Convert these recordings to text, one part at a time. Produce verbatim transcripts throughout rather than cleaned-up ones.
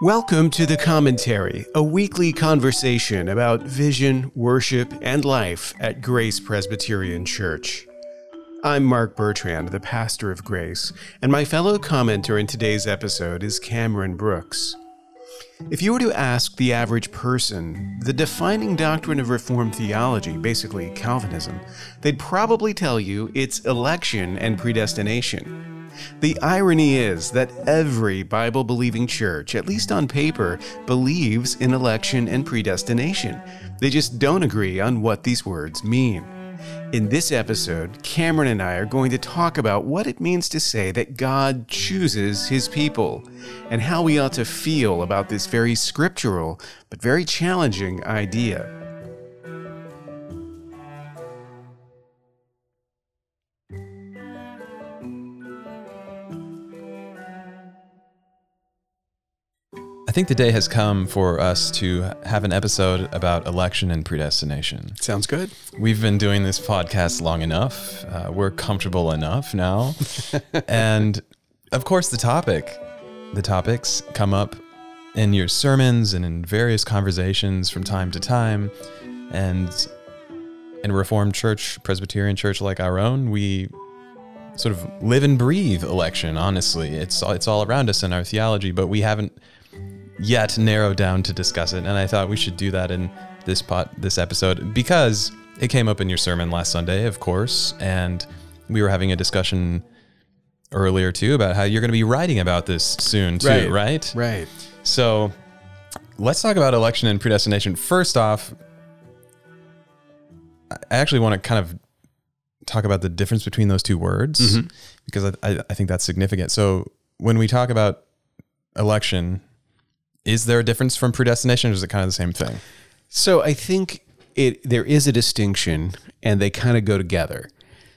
Welcome to The Commentary, a weekly conversation about vision, worship, and life at Grace Presbyterian Church. I'm Mark Bertrand, the pastor of Grace, and my fellow commenter in today's episode is Cameron Brooks. If you were to ask the average person the defining doctrine of Reformed theology, basically Calvinism, they'd probably tell you it's election and predestination. The irony is that every Bible-believing church, at least on paper, believes in election and predestination. They just don't agree on what these words mean. In this episode, Cameron and I are going to talk about what it means to say that God chooses His people, and how we ought to feel about this very scriptural but very challenging idea. I think the day has come for us to have an episode about election and predestination. Sounds good. We've been doing this podcast long enough. Uh, we're comfortable enough now. And of course, the topic, the topics come up in your sermons and in various conversations from time to time. And in a Reformed church, Presbyterian church like our own, we sort of live and breathe election, honestly. It's, it's all around us in our theology, but we haven't yet narrowed down to discuss it, and I thought we should do that in this pot this episode because it came up in your sermon last Sunday, of course, and we were having a discussion earlier too about how you're going to be writing about this soon too, right? Right. Right. So let's talk about election and predestination. First off, I actually want to kind of talk about the difference between those two words, mm-hmm. because I, I, I think that's significant. So when we talk about election, is there a difference from predestination, or is it kind of the same thing? So I think it there is a distinction, and they kind of go together.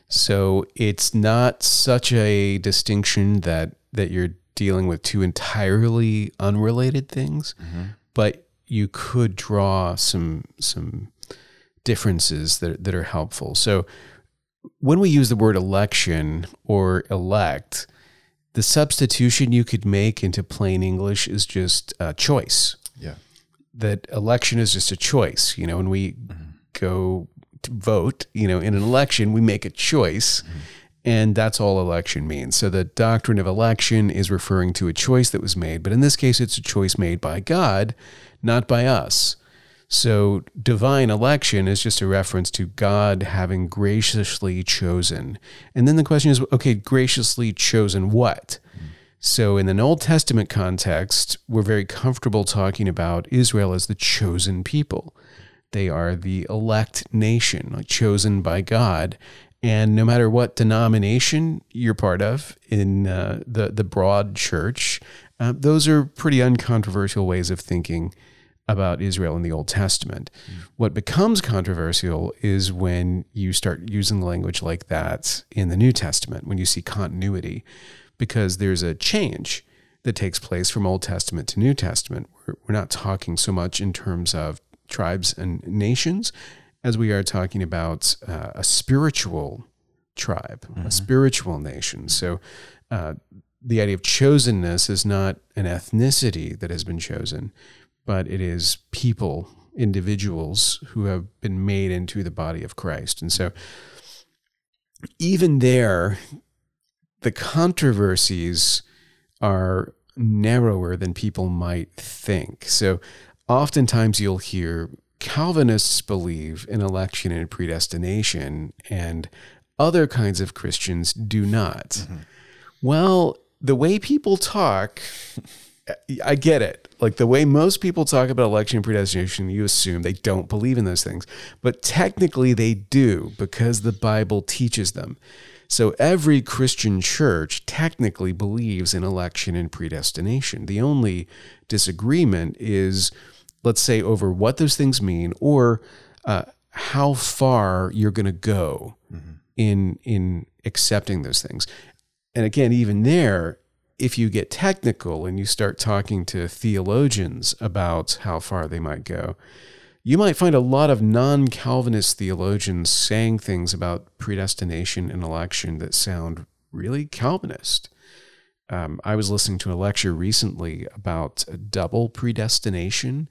So it's not such a distinction that that you're dealing with two entirely unrelated things, mm-hmm. but you could draw some some differences that that are helpful. So when we use the word election or elect, the substitution you could make into plain English is just a choice. Yeah. That election is just a choice. You know, when we mm-hmm. go to vote, you know, in an election, we make a choice, mm-hmm. and that's all election means. So the doctrine of election is referring to a choice that was made, but in this case, it's a choice made by God, not by us. So divine election is just a reference to God having graciously chosen. And then the question is, okay, graciously chosen what? Mm. So in an Old Testament context, we're very comfortable talking about Israel as the chosen people. They are the elect nation, chosen by God. And no matter what denomination you're part of in uh, the, the broad church, uh, those are pretty uncontroversial ways of thinking about Israel in the Old Testament. Mm. What becomes controversial is when you start using language like that in the New Testament, when you see continuity, because there's a change that takes place from Old Testament to New Testament. We're, we're not talking so much in terms of tribes and nations as we are talking about uh, a spiritual tribe, mm-hmm. a spiritual nation. So uh, the idea of chosenness is not an ethnicity that has been chosen, but it is people, individuals who have been made into the body of Christ. And so even there, the controversies are narrower than people might think. So oftentimes you'll hear Calvinists believe in election and predestination, and other kinds of Christians do not. Mm-hmm. Well, the way people talk... I get it. Like the way most people talk about election and predestination, you assume they don't believe in those things, but technically they do because the Bible teaches them. So every Christian church technically believes in election and predestination. The only disagreement is, let's say, over what those things mean, or uh, how far you're going to go mm-hmm. in, in accepting those things. And again, even there, if you get technical and you start talking to theologians about how far they might go, you might find a lot of non-Calvinist theologians saying things about predestination and election that sound really Calvinist. Um, I was listening to a lecture recently about double predestination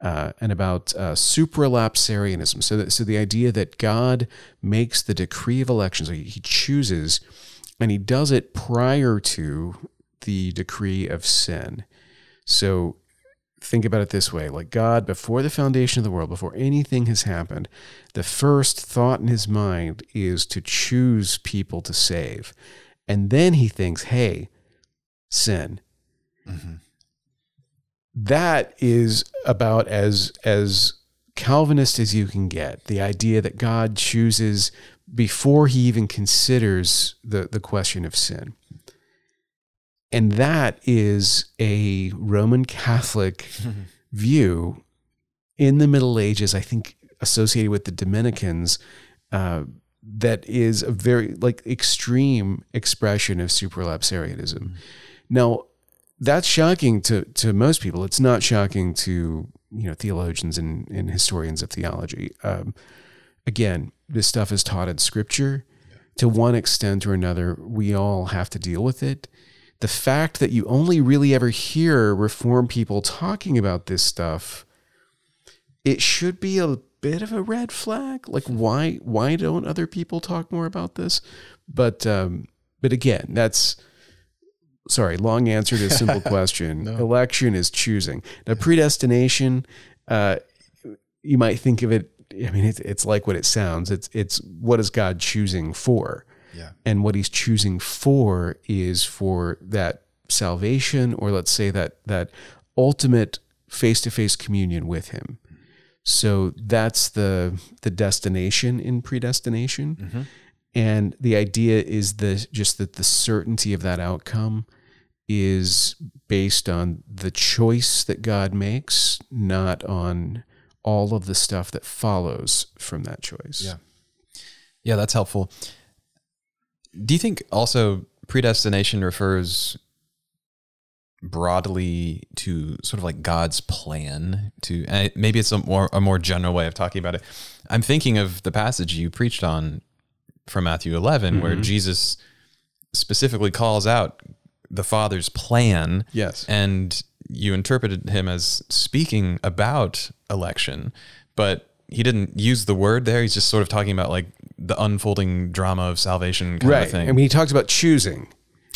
uh, and about uh, supralapsarianism. So, that, so the idea that God makes the decree of election, so he chooses, and he does it prior to the decree of sin. So think about it this way, like God, before the foundation of the world, before anything has happened, the first thought in his mind is to choose people to save. And then he thinks, hey, sin. Mm-hmm. That is about as, as Calvinist as you can get, the idea that God chooses before he even considers the, the question of sin. And that is a Roman Catholic mm-hmm. view in the Middle Ages, I think associated with the Dominicans, uh, that is a very like extreme expression of supralapsarianism. Mm-hmm. Now, that's shocking to, to most people. It's not shocking to, you know, theologians and, and historians of theology. Um, again, this stuff is taught in Scripture. Yeah. To one extent or another, we all have to deal with it. The fact that you only really ever hear Reformed people talking about this stuff, it should be a bit of a red flag. Like, why why don't other people talk more about this? But um, but again, that's, sorry, long answer to a simple question. No. Election is choosing. Now, predestination, uh, you might think of it, I mean, it's, it's like what it sounds. It's, it's what is God choosing for? Yeah. And what he's choosing for is for that salvation, or let's say that that ultimate face-to-face communion with him. So that's the the destination in predestination. Mm-hmm. And the idea is the just that the certainty of that outcome is based on the choice that God makes, not on all of the stuff that follows from that choice. Yeah. Yeah, that's helpful. Do you think also predestination refers broadly to sort of like God's plan to, maybe it's a more, a more general way of talking about it. I'm thinking of the passage you preached on from Matthew eleven, mm-hmm. where Jesus specifically calls out the Father's plan. Yes. And you interpreted him as speaking about election, but he didn't use the word there. He's just sort of talking about like the unfolding drama of salvation kind right. of thing. I mean, he talks about choosing.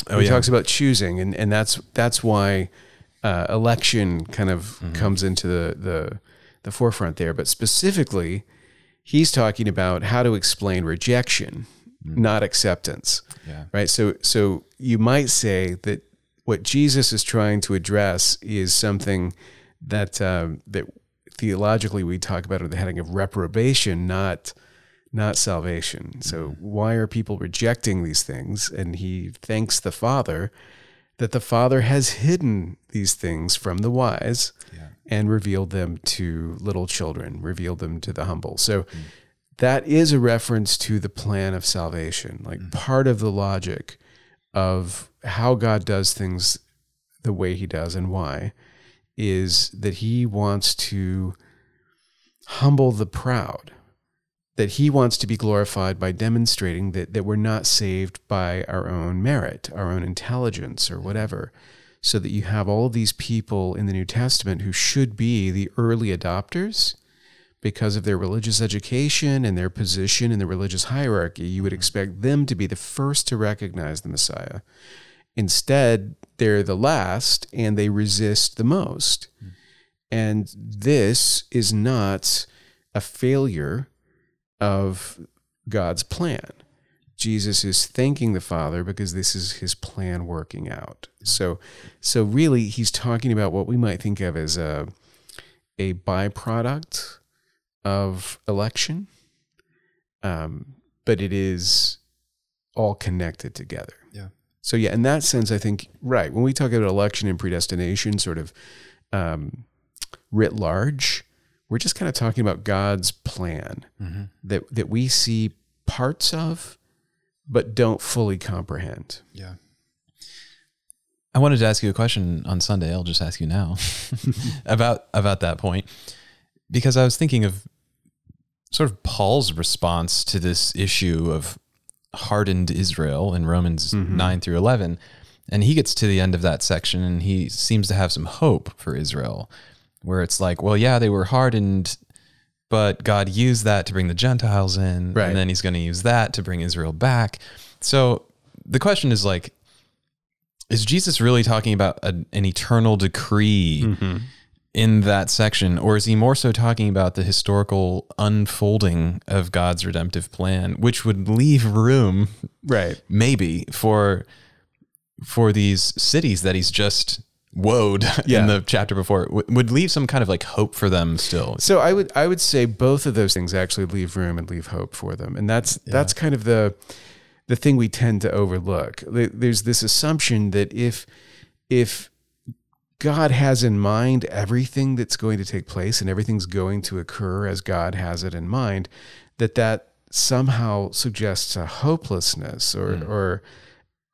Oh, he yeah. talks about choosing. And, and that's, that's why uh, election kind of mm-hmm. comes into the, the, the forefront there. But specifically, he's talking about how to explain rejection, mm-hmm. not acceptance. Yeah. Right. So, so you might say that what Jesus is trying to address is something that, uh, that, theologically, we talk about it under the heading of reprobation, not not salvation. So why are people rejecting these things? And he thanks the Father that the Father has hidden these things from the wise yeah. and revealed them to little children, revealed them to the humble. So mm. that is a reference to the plan of salvation, like mm. part of the logic of how God does things the way he does and why. Is that he wants to humble the proud, that he wants to be glorified by demonstrating that, that we're not saved by our own merit, our own intelligence, or whatever, so that you have all of these people in the New Testament who should be the early adopters because of their religious education and their position in the religious hierarchy. You would expect them to be the first to recognize the Messiah. Instead, they're the last and they resist the most. Mm. And this is not a failure of God's plan. Jesus is thanking the Father because this is his plan working out. So, so really, he's talking about what we might think of as a, a byproduct of election, um, but it is all connected together. Yeah. So yeah, in that sense, I think, right, when we talk about election and predestination sort of um, writ large, we're just kind of talking about God's plan mm-hmm. that, that we see parts of, but don't fully comprehend. Yeah. I wanted to ask you a question on Sunday. I'll just ask you now about, about that point, because I was thinking of sort of Paul's response to this issue of hardened Israel in Romans mm-hmm. nine through eleven. And he gets to the end of that section and he seems to have some hope for Israel, where it's like, well, yeah, they were hardened, but God used that to bring the Gentiles in, right. And then he's going to use that to bring Israel back. So the question is like, is Jesus really talking about a, an eternal decree mm-hmm. in that section, or is he more so talking about the historical unfolding of God's redemptive plan, which would leave room, right, maybe for for these cities that he's just woed yeah. in the chapter before, w- would leave some kind of like hope for them still. So I would I would say both of those things actually leave room and leave hope for them, and that's yeah. that's kind of the the thing we tend to overlook. There's this assumption that if if God has in mind everything that's going to take place and everything's going to occur as God has it in mind, that that somehow suggests a hopelessness or, mm. or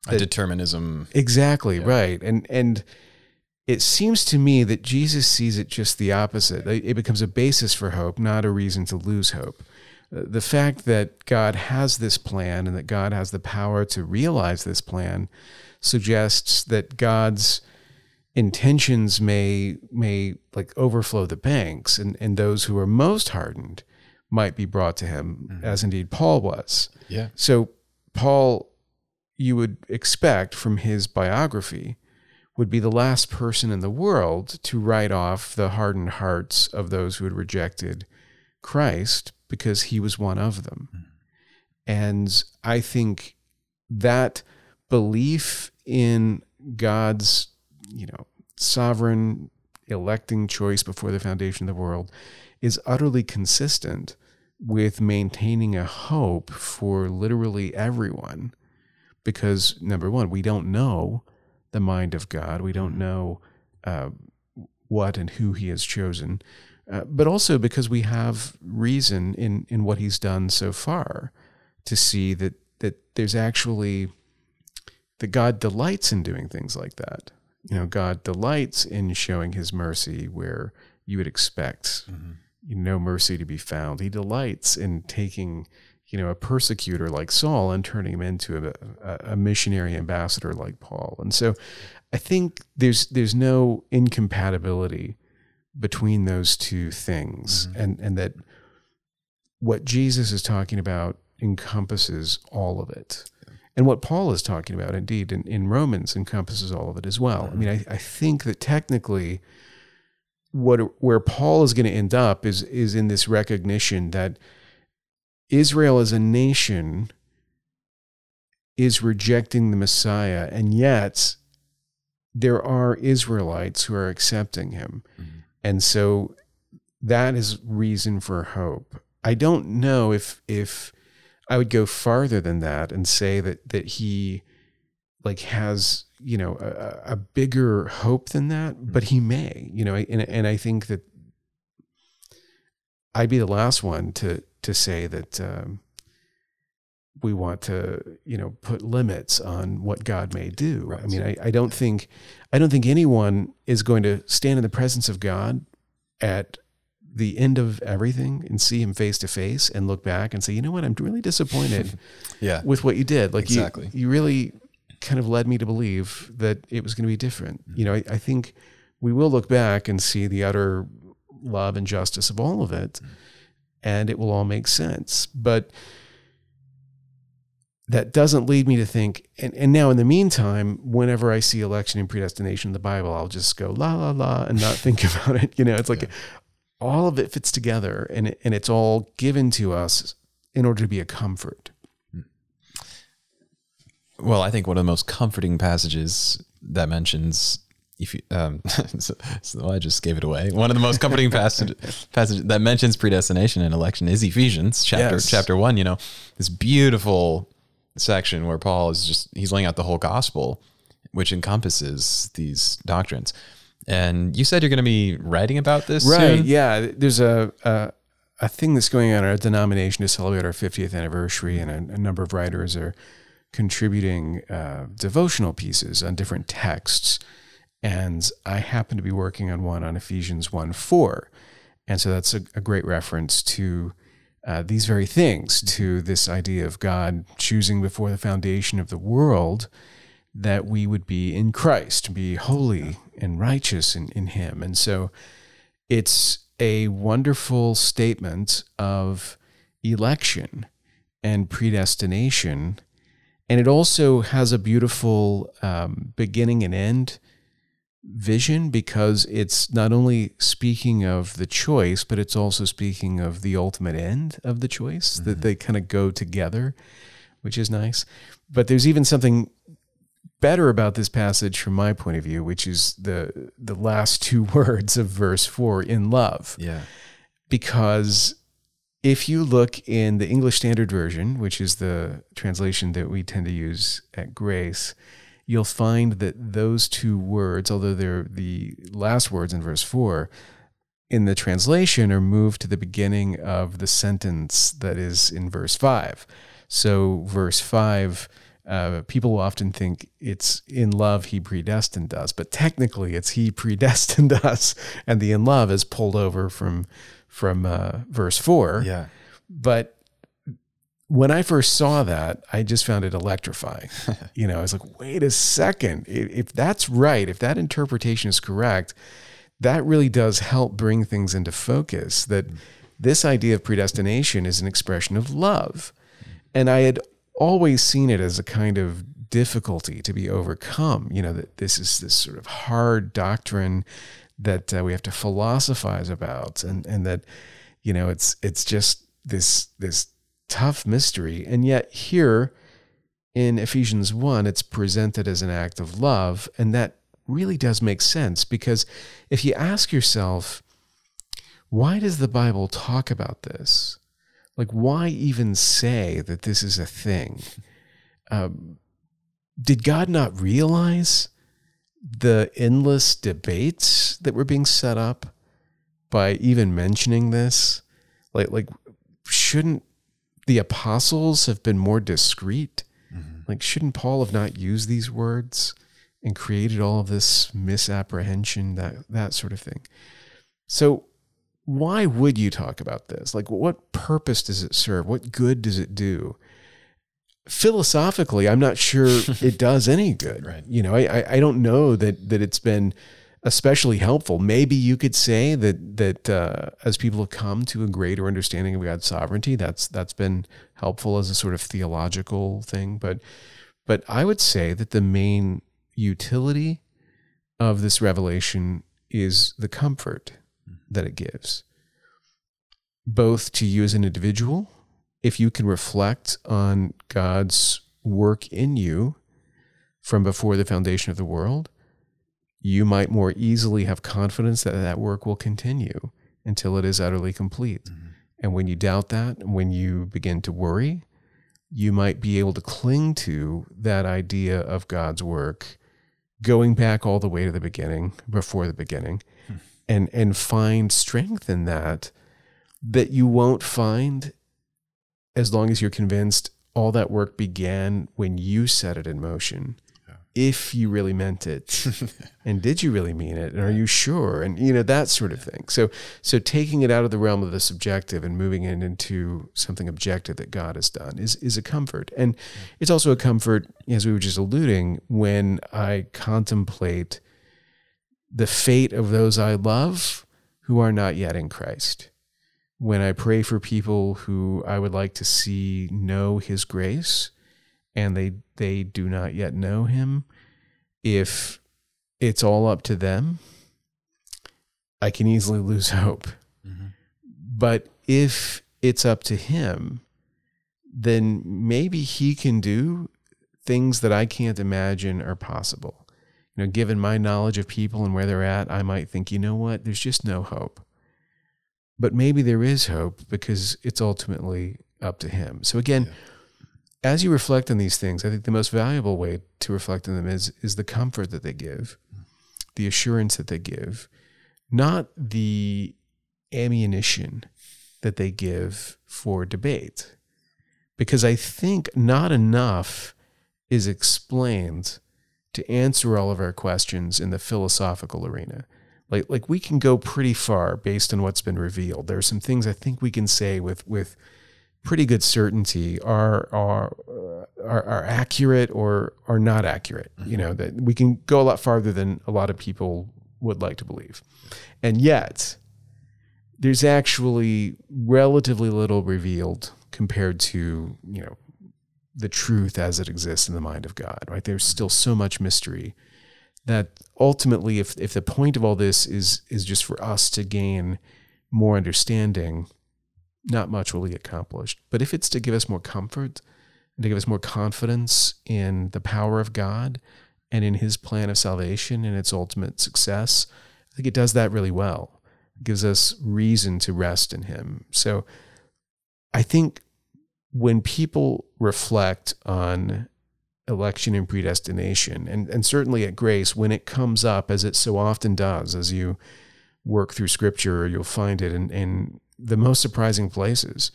that, a determinism. Exactly. Yeah. Right. And, and it seems to me that Jesus sees it just the opposite. It becomes a basis for hope, not a reason to lose hope. The fact that God has this plan and that God has the power to realize this plan suggests that God's intentions may may like overflow the banks, and, and those who are most hardened might be brought to him, mm-hmm. as indeed Paul was. Yeah. So Paul, you would expect from his biography, would be the last person in the world to write off the hardened hearts of those who had rejected Christ, because he was one of them. Mm-hmm. And I think that belief in God's you know, sovereign electing choice before the foundation of the world is utterly consistent with maintaining a hope for literally everyone. Because number one, we don't know the mind of God. We don't know uh, what and who he has chosen, uh, but also because we have reason in, in what he's done so far to see that, that there's actually, that God delights in doing things like that. You know, God delights in showing his mercy where you would expect mm-hmm. no mercy to be found. He delights in taking, you know, a persecutor like Saul and turning him into a, a missionary ambassador like Paul. And so I think there's there's no incompatibility between those two things, mm-hmm. and, and that what Jesus is talking about encompasses all of it. And what Paul is talking about, indeed, in, in Romans encompasses all of it as well. I mean, I, I think that technically what where Paul is going to end up is is in this recognition that Israel as a nation is rejecting the Messiah, and yet there are Israelites who are accepting him. Mm-hmm. And so that is reason for hope. I don't know if if... I would go farther than that and say that that he like has, you know, a, a bigger hope than that, but he may, you know, and and I think that I'd be the last one to to say that um, we want to, you know, put limits on what God may do. Right. I mean, I, I don't think I don't think anyone is going to stand in the presence of God at the end of everything and see him face to face and look back and say, you know what, I'm really disappointed yeah. with what you did. Like exactly. you, you really kind of led me to believe that it was going to be different. Mm-hmm. You know, I, I think we will look back and see the utter love and justice of all of it, mm-hmm. and it will all make sense. But that doesn't lead me to think, and, and now in the meantime, whenever I see election and predestination in the Bible, I'll just go la, la, la, and not think about it. You know, it's like, yeah. all of it fits together, and it, and it's all given to us in order to be a comfort. Well, I think one of the most comforting passages that mentions, if you, um, so, so I just gave it away. One of the most comforting passage, passage that mentions predestination and election is Ephesians chapter, yes. chapter one, you know, this beautiful section where Paul is just, he's laying out the whole gospel, which encompasses these doctrines. And you said you're going to be writing about this right, soon? Yeah. There's a, a a thing that's going on in our denomination to celebrate our fiftieth anniversary, and a, a number of writers are contributing uh, devotional pieces on different texts. And I happen to be working on one on Ephesians one four. And so that's a, a great reference to uh, these very things, to this idea of God choosing before the foundation of the world that we would be in Christ, be holy and righteous in, in him. And so it's a wonderful statement of election and predestination. And it also has a beautiful um, beginning and end vision, because it's not only speaking of the choice, but it's also speaking of the ultimate end of the choice, mm-hmm. that they kind of go together, which is nice. But there's even something better about this passage from my point of view, which is the the last two words of verse four, in love. Yeah. Because if you look in the English Standard Version, which is the translation that we tend to use at Grace, you'll find that those two words, although they're the last words in verse four, in the translation are moved to the beginning of the sentence that is in verse five. So verse five, uh, people often think it's in love he predestined us, but technically it's he predestined us, and the in love is pulled over from from uh, verse four. Yeah. But when I first saw that, I just found it electrifying. You know, I was like, wait a second. If that's right, if that interpretation is correct, that really does help bring things into focus, that mm. this idea of predestination is an expression of love. Mm. And I had always seen it as a kind of difficulty to be overcome. You know, that this is this sort of hard doctrine that uh, we have to philosophize about, and, and that, you know, it's, it's just this, this, tough mystery. And yet here in Ephesians one, it's presented as an act of love. And that really does make sense, because if you ask yourself, why does the Bible talk about this? Like, why even say that this is a thing? Um, did God not realize the endless debates that were being set up by even mentioning this? Like, like shouldn't the apostles have been more discreet? Mm-hmm. Like, shouldn't Paul have not used these words and created all of this misapprehension, that, that sort of thing? So why would you talk about this? Like, what purpose does it serve? What good does it do? Philosophically, I'm not sure it does any good. Right. You know, I, I don't know that, that it's been especially helpful. Maybe you could say that that uh, as people have come to a greater understanding of God's sovereignty, that's that's been helpful as a sort of theological thing. But but I would say that the main utility of this revelation is the comfort that it gives, both to you as an individual, if you can reflect on God's work in you from before the foundation of the world. You might more easily have confidence that that work will continue until it is utterly complete. Mm-hmm. And when you doubt that, when you begin to worry, you might be able to cling to that idea of God's work going back all the way to the beginning, before the beginning, mm-hmm. and, and find strength in that, that you won't find as long as you're convinced all that work began when you set it in motion. If you really meant it, and did you really mean it? And are you sure? And, you know, that sort of thing. So, so taking it out of the realm of the subjective and moving it into something objective that God has done is, is a comfort. And it's also a comfort, as we were just alluding, when I contemplate the fate of those I love who are not yet in Christ. When I pray for people who I would like to see know his grace, and they they do not yet know him, if it's all up to them, I can easily lose hope. Mm-hmm. But if it's up to him, then maybe he can do things that I can't imagine are possible. You know, given my knowledge of people and where they're at, I might think, you know what, there's just no hope. But maybe there is hope, because it's ultimately up to him. So again, yeah. As you reflect on these things, I think the most valuable way to reflect on them is, is the comfort that they give, the assurance that they give, not the ammunition that they give for debate. Because I think not enough is explained to answer all of our questions in the philosophical arena. Like, like we can go pretty far based on what's been revealed. There are some things I think we can say with, with pretty good certainty are are are, are accurate or are not accurate. Mm-hmm. You know, that we can go a lot farther than a lot of people would like to believe. And yet there's actually relatively little revealed compared to, you know, the truth as it exists in the mind of God, right? There's still so much mystery that ultimately, if if the point of all this is is just for us to gain more understanding, not much will be accomplished. But if it's to give us more comfort and to give us more confidence in the power of God and in his plan of salvation and its ultimate success, I think it does that really well. It gives us reason to rest in him. So I think when people reflect on election and predestination, and, and certainly at Grace, when it comes up, as it so often does, as you work through Scripture, you'll find it in, in the most surprising places,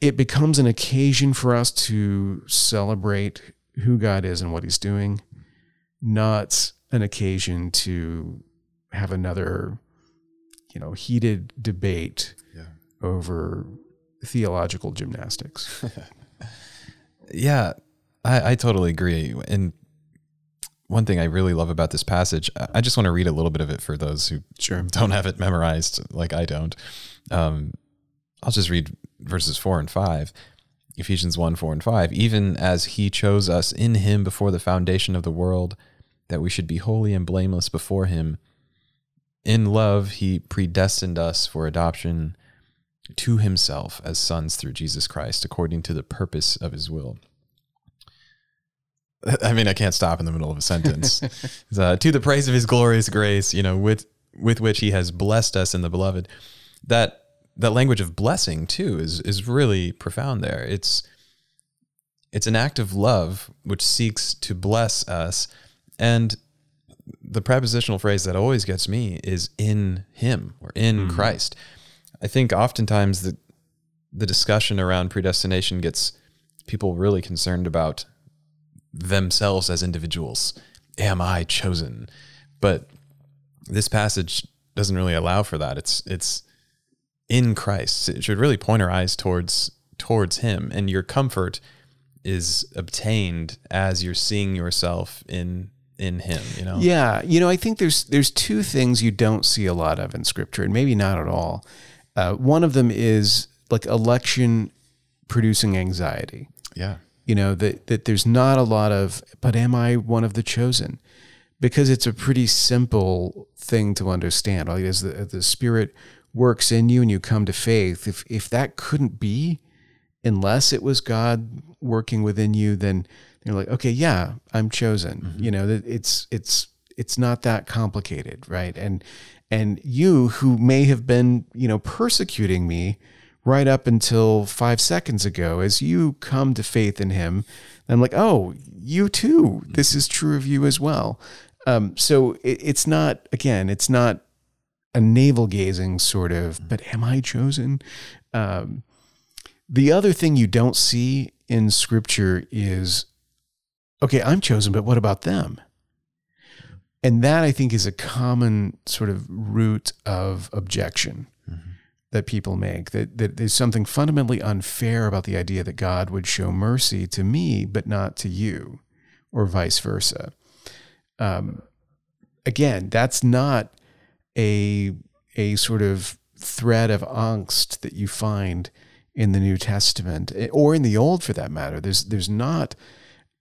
it becomes an occasion for us to celebrate who God is and what he's doing, not an occasion to have another, you know, heated debate yeah. over theological gymnastics. yeah, I, I totally agree. And one thing I really love about this passage, I just want to read a little bit of it for those who sure. don't have it memorized like I don't. Um, I'll just read verses four and five. Ephesians one, four and five, even as he chose us in him before the foundation of the world, that we should be holy and blameless before him. In love, he predestined us for adoption to himself as sons through Jesus Christ, according to the purpose of his will. I mean, I can't stop in the middle of a sentence. uh, to the praise of his glorious grace, you know, with, with which he has blessed us in the beloved. That, that language of blessing too is, is really profound there. It's, it's an act of love, which seeks to bless us. And the prepositional phrase that always gets me is in him, or in mm. Christ. I think oftentimes the the discussion around predestination gets people really concerned about themselves as individuals. Am I chosen? But this passage doesn't really allow for that. It's it's in Christ. It should really point our eyes towards towards him. And your comfort is obtained as you're seeing yourself in in him, you know? Yeah. You know, I think there's there's two things you don't see a lot of in Scripture, and maybe not at all. Uh, one of them is like election producing anxiety. Yeah. You know, that, that there's not a lot of, but am I one of the chosen? Because it's a pretty simple thing to understand. Like, as the, the Spirit works in you and you come to faith, if, if that couldn't be, unless it was God working within you, then you're like, okay, yeah, I'm chosen. Mm-hmm. You know, it's, it's, it's not that complicated. Right. And, And you, who may have been, you know, persecuting me right up until five seconds ago, as you come to faith in him, I'm like, oh, you too. This is true of you as well. Um, so it, it's not, again, it's not a navel-gazing sort of, but am I chosen? Um, the other thing you don't see in Scripture is, okay, I'm chosen, but what about them? And that, I think, is a common sort of root of objection mm-hmm. that people make, that, that there's something fundamentally unfair about the idea that God would show mercy to me, but not to you, or vice versa. Um, again, that's not a, a sort of thread of angst that you find in the New Testament, or in the Old for that matter. There's, there's not,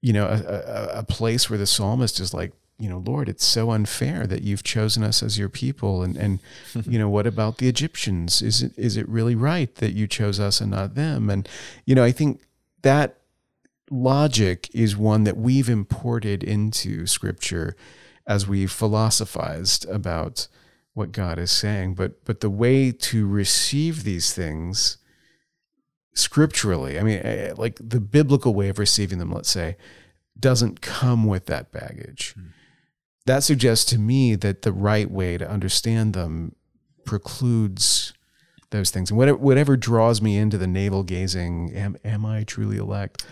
you know, a, a, a place where the psalmist is like, you know, Lord, it's so unfair that you've chosen us as your people. And, and, you know, what about the Egyptians? Is it, is it really right that you chose us and not them? And, you know, I think that logic is one that we've imported into Scripture as we've philosophized about what God is saying. But, but the way to receive these things scripturally, I mean, like the biblical way of receiving them, let's say, doesn't come with that baggage. Hmm. That suggests to me that the right way to understand them precludes those things. And whatever, whatever draws me into the navel-gazing, am, am I truly elect, hmm.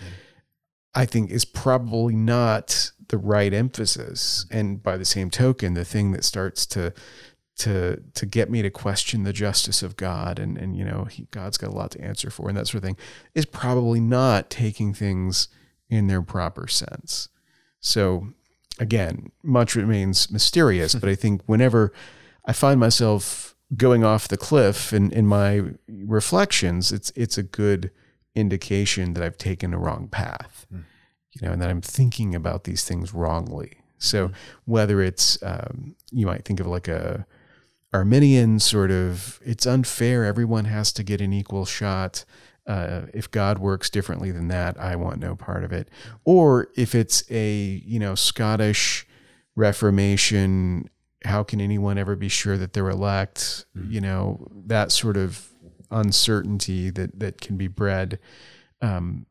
I think is probably not the right emphasis. And by the same token, the thing that starts to to to get me to question the justice of God and, and you know, he, God's got a lot to answer for and that sort of thing, is probably not taking things in their proper sense. So again, much remains mysterious, but I think whenever I find myself going off the cliff in, in my reflections, it's it's a good indication that I've taken a wrong path, mm. you know, and that I'm thinking about these things wrongly. So mm. whether it's, um, you might think of like a Arminian sort of, it's unfair, everyone has to get an equal shot. Uh, if God works differently than that, I want no part of it. Or if it's a, you know, Scottish Reformation, how can anyone ever be sure that they're elect? Mm. You know, that sort of uncertainty that, that can be bred. Um,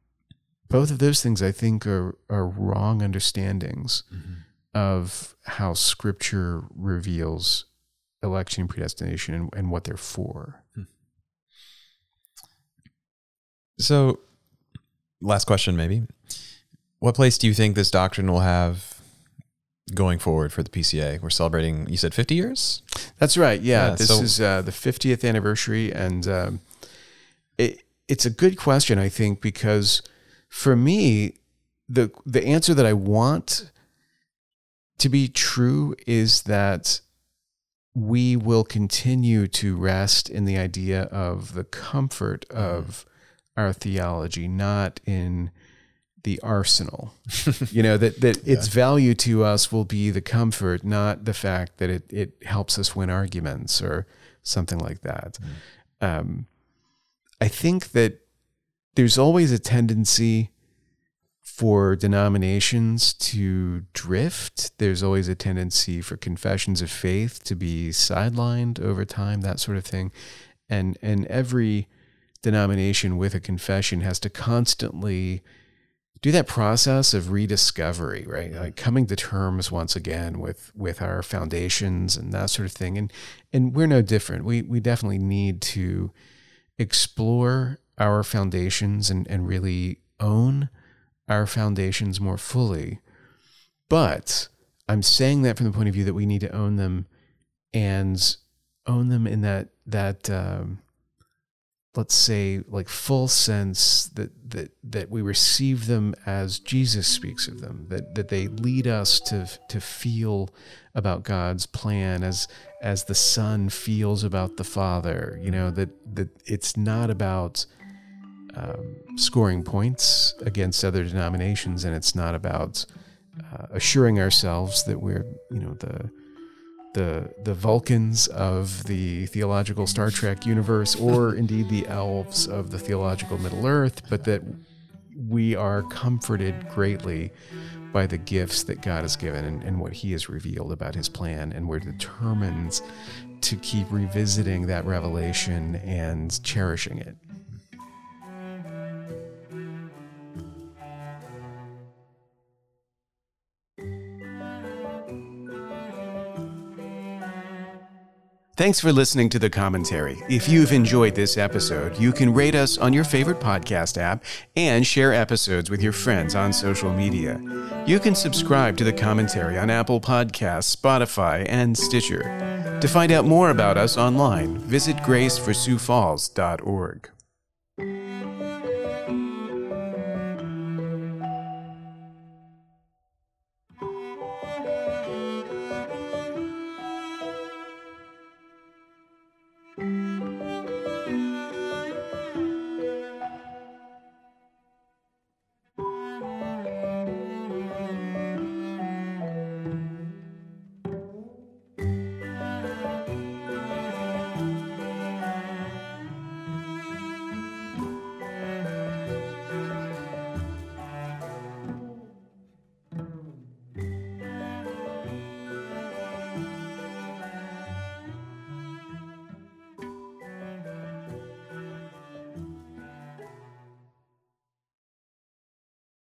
both of those things, I think, are, are wrong understandings mm-hmm. of how Scripture reveals election and predestination and, and what they're for. Mm. So, last question, maybe. What place do you think this doctrine will have going forward for the P C A? We're celebrating, you said fifty years? That's right. Yeah. yeah this so. is uh, the fiftieth anniversary. And um, it, it's a good question, I think, because for me, the the answer that I want to be true is that we will continue to rest in the idea of the comfort of our theology, not in the arsenal, you know, that, that yeah. its value to us will be the comfort, not the fact that it, it helps us win arguments or something like that. Mm. Um, I think that there's always a tendency for denominations to drift. There's always a tendency for confessions of faith to be sidelined over time, that sort of thing. And, and every denomination with a confession has to constantly do that process of rediscovery, right? Like coming to terms once again with, with our foundations and that sort of thing. And, and we're no different. We, we definitely need to explore our foundations and, and really own our foundations more fully. But I'm saying that from the point of view that we need to own them and own them in that, that, um, let's say, like full sense that, that, that we receive them as Jesus speaks of them, that, that they lead us to, to feel about God's plan as, as the Son feels about the Father, you know, that, that it's not about um, scoring points against other denominations. And it's not about uh, assuring ourselves that we're, you know, the, the the Vulcans of the theological Star Trek universe, or indeed the elves of the theological Middle Earth, but that we are comforted greatly by the gifts that God has given and, and what he has revealed about his plan. And we're determined to keep revisiting that revelation and cherishing it. Thanks for listening to The Commentary. If you've enjoyed this episode, you can rate us on your favorite podcast app and share episodes with your friends on social media. You can subscribe to The Commentary on Apple Podcasts, Spotify, and Stitcher. To find out more about us online, visit grace for sioux falls dot org.